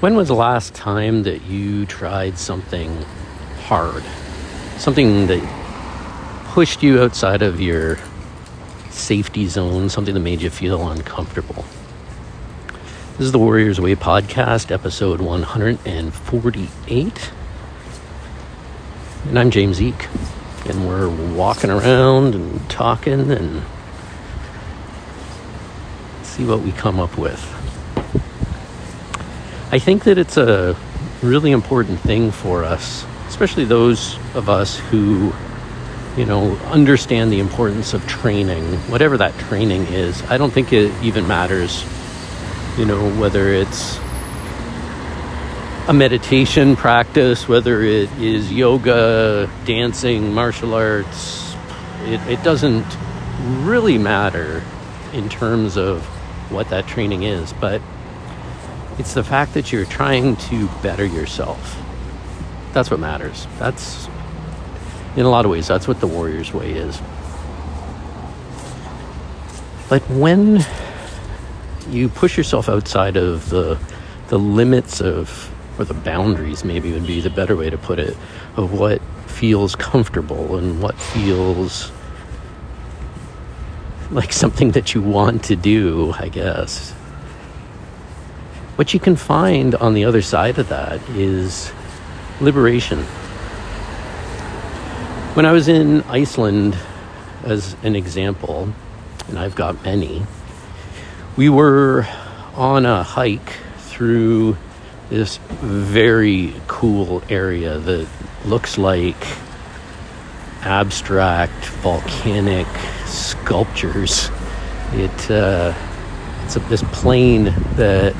When was the last time that you tried something hard? Something that pushed you outside of your safety zone, something that made you feel uncomfortable? This is the Warriors Way podcast, episode 148. And I'm James Eek. And we're walking around and talking and see what we come up with. I think that it's a really important thing for us, especially those of us who, understand the importance of training, whatever that training is. I don't think it even matters, whether it's a meditation practice, whether it is yoga, dancing, martial arts. It doesn't really matter in terms of what that training is, but it's the fact that you're trying to better yourself. That's what matters. That's, in a lot of ways, that's what the Warrior's Way is. But when you push yourself outside of the limits of, or the boundaries maybe would be the better way to put it, of what feels comfortable and what feels like something that you want to do, I guess. What you can find on the other side of that is liberation. When I was in Iceland, as an example, and I've got many, we were on a hike through this very cool area that looks like abstract volcanic sculptures. It's this plain that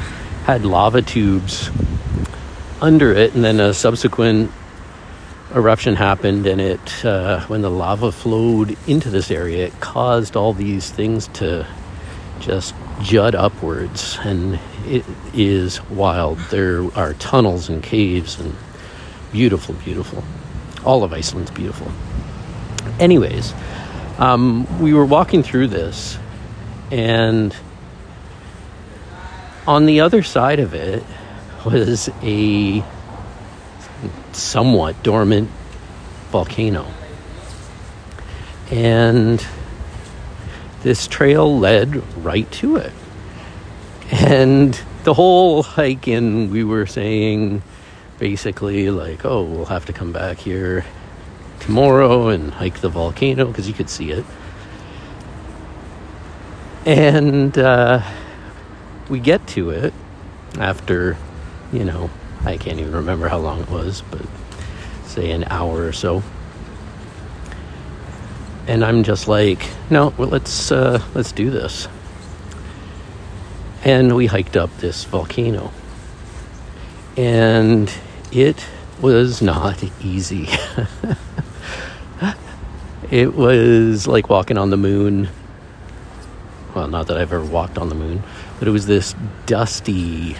had lava tubes under it, and then a subsequent eruption happened, and it when the lava flowed into this area, it caused all these things to just jut upwards, and it is wild. There are tunnels and caves, and beautiful. All of Iceland's beautiful. Anyways, we were walking through this, and on the other side of it was a somewhat dormant volcano. And this trail led right to it. And the whole hike in, we were saying basically like, oh, we'll have to come back here tomorrow and hike the volcano, because you could see it. And we get to it after, I can't even remember how long it was, but say an hour or so. And I'm just like, no, well, let's do this. And we hiked up this volcano. And it was not easy. It was like walking on the moon. Well, not that I've ever walked on the moon, but it was this dusty,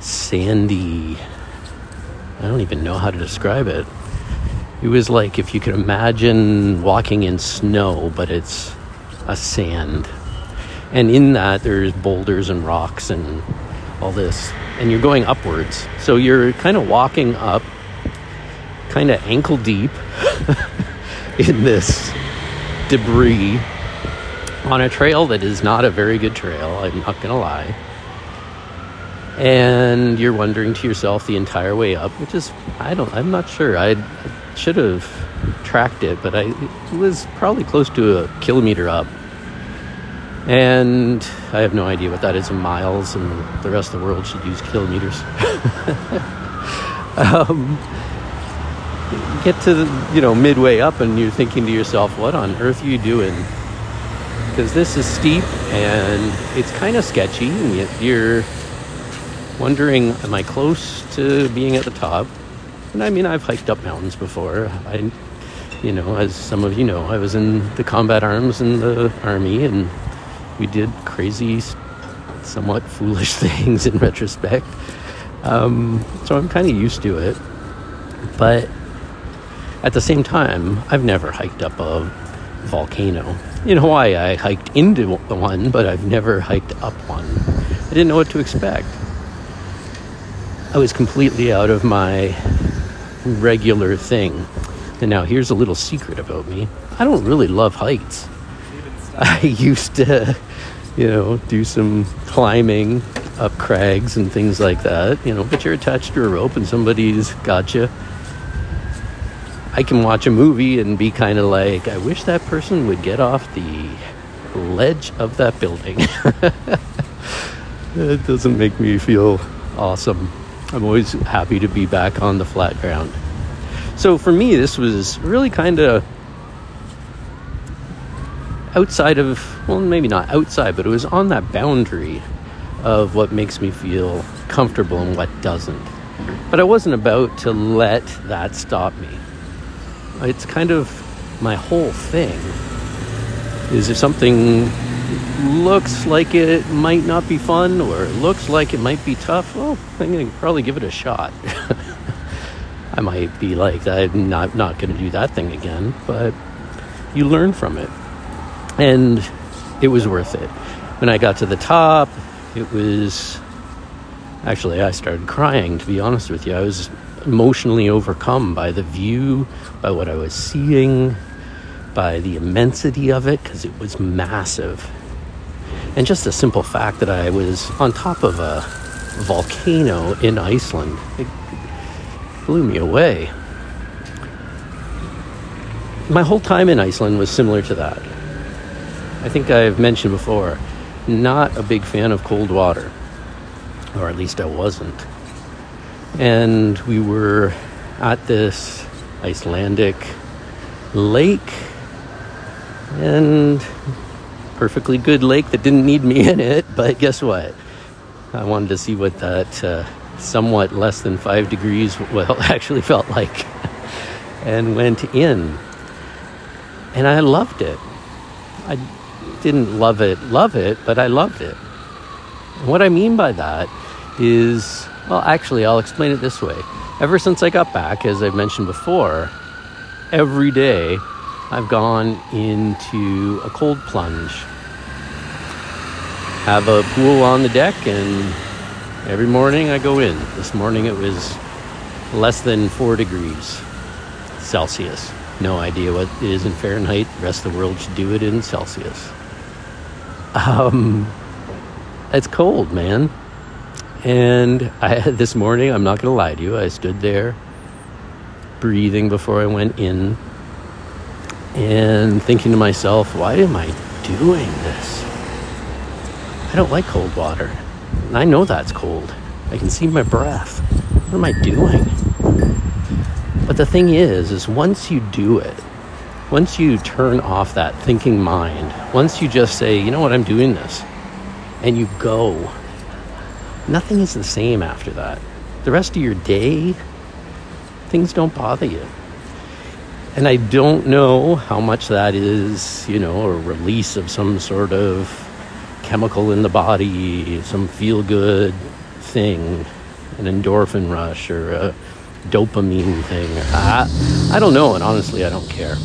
sandy, I don't even know how to describe it. It was like if you could imagine walking in snow, but it's a sand. And in that, there's boulders and rocks and all this. And you're going upwards. So you're kind of walking up, kind of ankle deep in this debris, on a trail that is not a very good trail, I'm not going to lie. And you're wondering to yourself the entire way up, which is, I'm not sure. I should have tracked it, but it was probably close to a kilometer up. And I have no idea what that is in miles, and the rest of the world should use kilometers. You get to the, midway up, and you're thinking to yourself, what on earth are you doing? Because this is steep and it's kind of sketchy, and yet you're wondering, am I close to being at the top? And I mean, I've hiked up mountains before. As some of you know, I was in the combat arms in the army, and we did crazy, somewhat foolish things in retrospect. So I'm kind of used to it. But at the same time, I've never hiked up a volcano. In Hawaii, I hiked into one, but I've never hiked up one. I didn't know what to expect. I was completely out of my regular thing. And now here's a little secret about me. I don't really love heights. I used to, do some climbing up crags and things like that, but you're attached to a rope and somebody's got you. I can watch a movie and be kind of like, I wish that person would get off the ledge of that building. It doesn't make me feel awesome. I'm always happy to be back on the flat ground. So for me, this was really kind of outside of, well, maybe not outside, but it was on that boundary of what makes me feel comfortable and what doesn't. But I wasn't about to let that stop me. It's kind of my whole thing is if something looks like it might not be fun or looks like it might be tough, well, I'm going to probably give it a shot. I might be like, I'm not going to do that thing again, but you learn from it. And it was worth it. When I got to the top, it was... Actually, I started crying, to be honest with you. I was emotionally overcome by the view, by what I was seeing, by the immensity of it, because it was massive. And just the simple fact that I was on top of a volcano in Iceland, it blew me away. My whole time in Iceland was similar to that. I think I've mentioned before, not a big fan of cold water, or at least I wasn't. And we were at this Icelandic lake, and perfectly good lake that didn't need me in it, but guess what? I wanted to see what that somewhat less than 5 degrees actually felt like, and went in. And I loved it. I didn't love it, but I loved it. What I mean by that is, well, actually, I'll explain it this way. Ever since I got back, as I've mentioned before, every day I've gone into a cold plunge. Have a pool on the deck, and every morning I go in. This morning it was less than 4 degrees Celsius. No idea what it is in Fahrenheit. The rest of the world should do it in Celsius. It's cold, man. And this morning, I'm not going to lie to you, I stood there breathing before I went in and thinking to myself, why am I doing this? I don't like cold water. And I know that's cold. I can see my breath. What am I doing? But the thing is once you do it, once you turn off that thinking mind, once you just say, you know what, I'm doing this, and you go, nothing is the same after that. The rest of your day, things don't bother you. And I don't know how much that is, a release of some sort of chemical in the body, some feel-good thing, an endorphin rush or a dopamine thing. I don't know, and honestly, I don't care.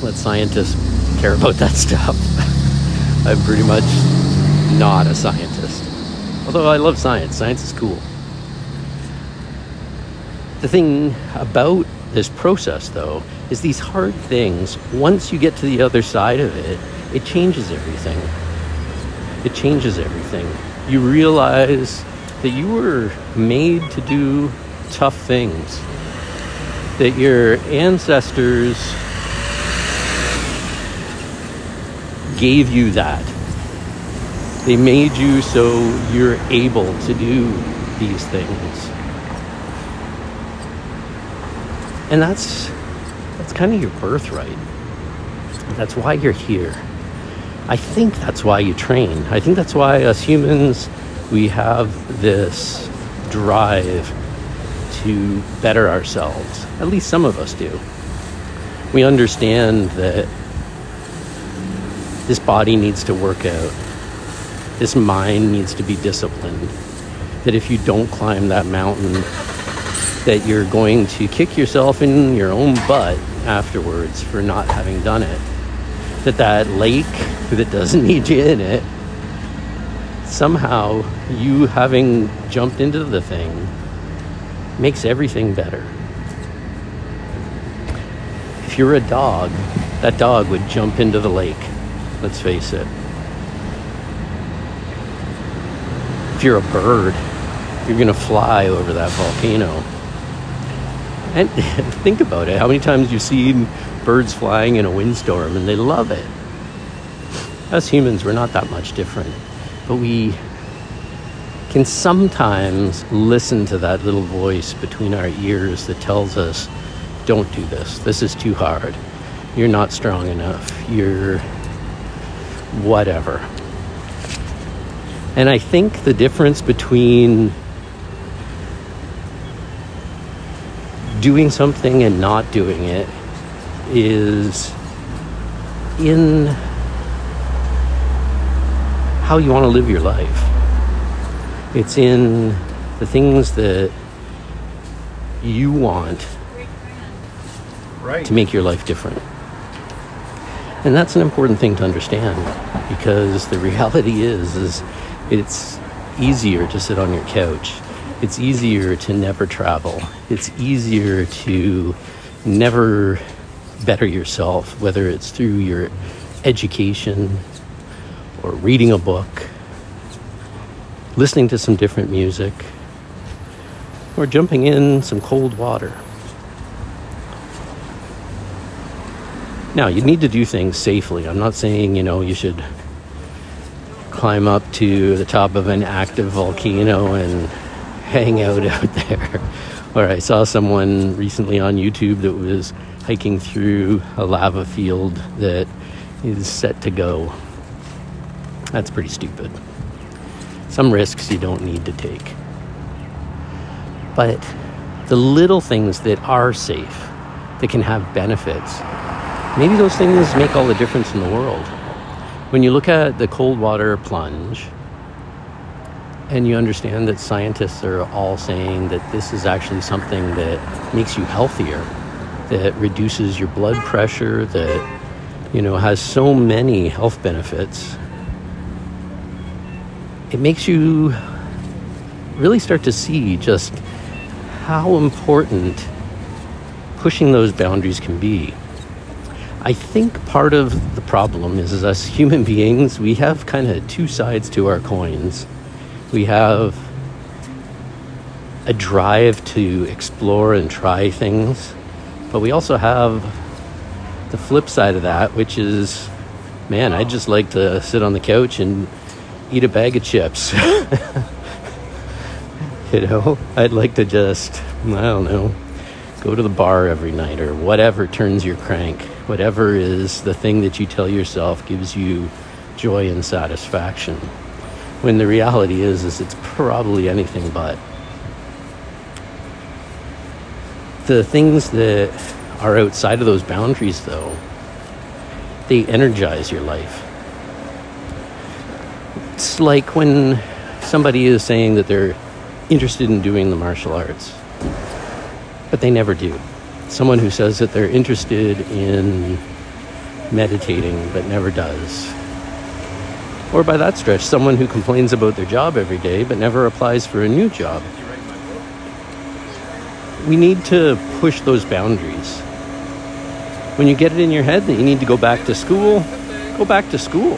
Let scientists care about that stuff. I'm pretty much not a scientist. Although I love science. Science is cool. The thing about this process, though, is these hard things, once you get to the other side of it, it changes everything. It changes everything. You realize that you were made to do tough things. That your ancestors gave you that. They made you so you're able to do these things. And that's kind of your birthright. That's why you're here. I think that's why you train. I think that's why us humans, we have this drive to better ourselves. At least some of us do. We understand that this body needs to work out. This mind needs to be disciplined. That if you don't climb that mountain, that you're going to kick yourself in your own butt afterwards for not having done it. That lake that doesn't need you in it, somehow you having jumped into the thing makes everything better. If you're a dog, that dog would jump into the lake, let's face it. If you're a bird, you're going to fly over that volcano. And think about it, how many times you've seen birds flying in a windstorm and they love it. Us humans, we're not that much different, but we can sometimes listen to that little voice between our ears that tells us, don't do this. This is too hard. You're not strong enough. You're whatever. And I think the difference between doing something and not doing it is in how you want to live your life. It's in the things that you want to make your life different. And that's an important thing to understand, because the reality is it's easier to sit on your couch. It's easier to never travel. It's easier to never better yourself, whether it's through your education or reading a book, listening to some different music, or jumping in some cold water. Now, you need to do things safely. I'm not saying, you should climb up to the top of an active volcano and hang out there. Or I saw someone recently on YouTube that was hiking through a lava field that is set to go. That's pretty stupid. Some risks you don't need to take. But the little things that are safe, that can have benefits, maybe those things make all the difference in the world. When you look at the cold water plunge, and you understand that scientists are all saying that this is actually something that makes you healthier, that reduces your blood pressure, that, has so many health benefits, it makes you really start to see just how important pushing those boundaries can be. I think part of the problem is us human beings, we have kind of two sides to our coins. We have a drive to explore and try things, but we also have the flip side of that, which is, man, I just like to sit on the couch and eat a bag of chips. I'd like to just, go to the bar every night, or whatever turns your crank, whatever is the thing that you tell yourself gives you joy and satisfaction. When the reality is it's probably anything but. The things that are outside of those boundaries, though, they energize your life. It's like when somebody is saying that they're interested in doing the martial arts, but they never do. Someone who says that they're interested in meditating, but never does. Or by that stretch, someone who complains about their job every day but never applies for a new job. We need to push those boundaries. When you get it in your head that you need to go back to school, go back to school.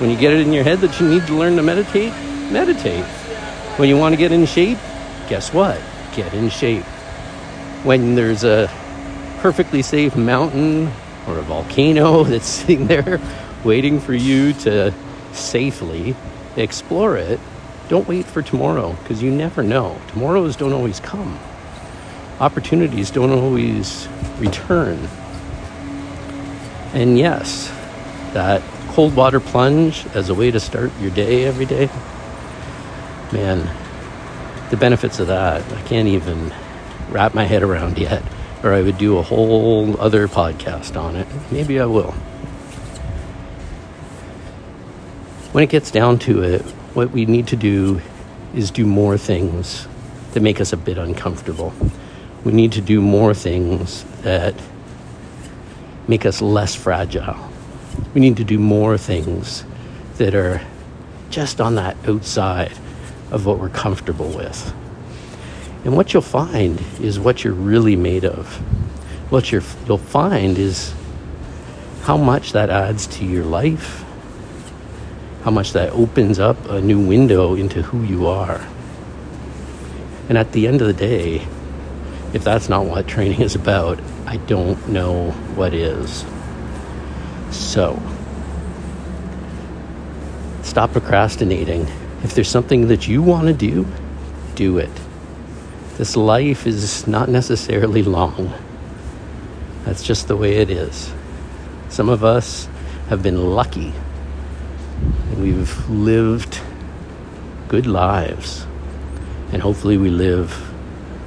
When you get it in your head that you need to learn to meditate, meditate. When you want to get in shape, guess what? Get in shape. When there's a perfectly safe mountain or a volcano that's sitting there waiting for you to safely explore it, don't wait for tomorrow, because you never know. Tomorrows don't always come. Opportunities don't always return. And yes, that cold water plunge as a way to start your day every day, man, the benefits of that, I can't even wrap my head around yet, or I would do a whole other podcast on it. Maybe I will. When it gets down to it, what we need to do is do more things that make us a bit uncomfortable. We need to do more things that make us less fragile. We need to do more things that are just on that outside of what we're comfortable with. And what you'll find is what you're really made of. What you'll find is how much that adds to your life, how much that opens up a new window into who you are. And at the end of the day, if that's not what training is about, I don't know what is. So, stop procrastinating. If there's something that you want to do, do it. This life is not necessarily long. That's just the way it is. Some of us have been lucky, and we've lived good lives. And hopefully we live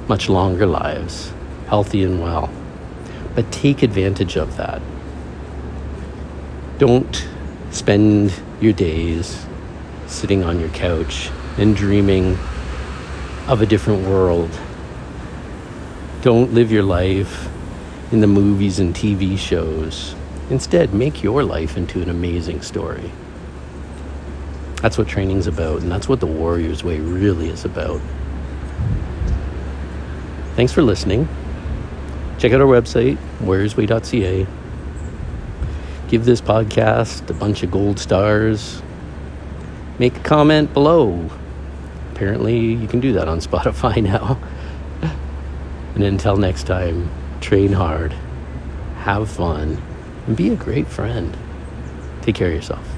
much longer lives, healthy and well. But take advantage of that. Don't spend your days sitting on your couch and dreaming of a different world. Don't live your life in the movies and TV shows. Instead, make your life into an amazing story. That's what training's about, and that's what the Warriors Way really is about. Thanks for listening. Check out our website, warriorsway.ca. Give this podcast a bunch of gold stars. Make a comment below. Apparently, you can do that on Spotify now. And until next time, train hard, have fun, and be a great friend. Take care of yourself.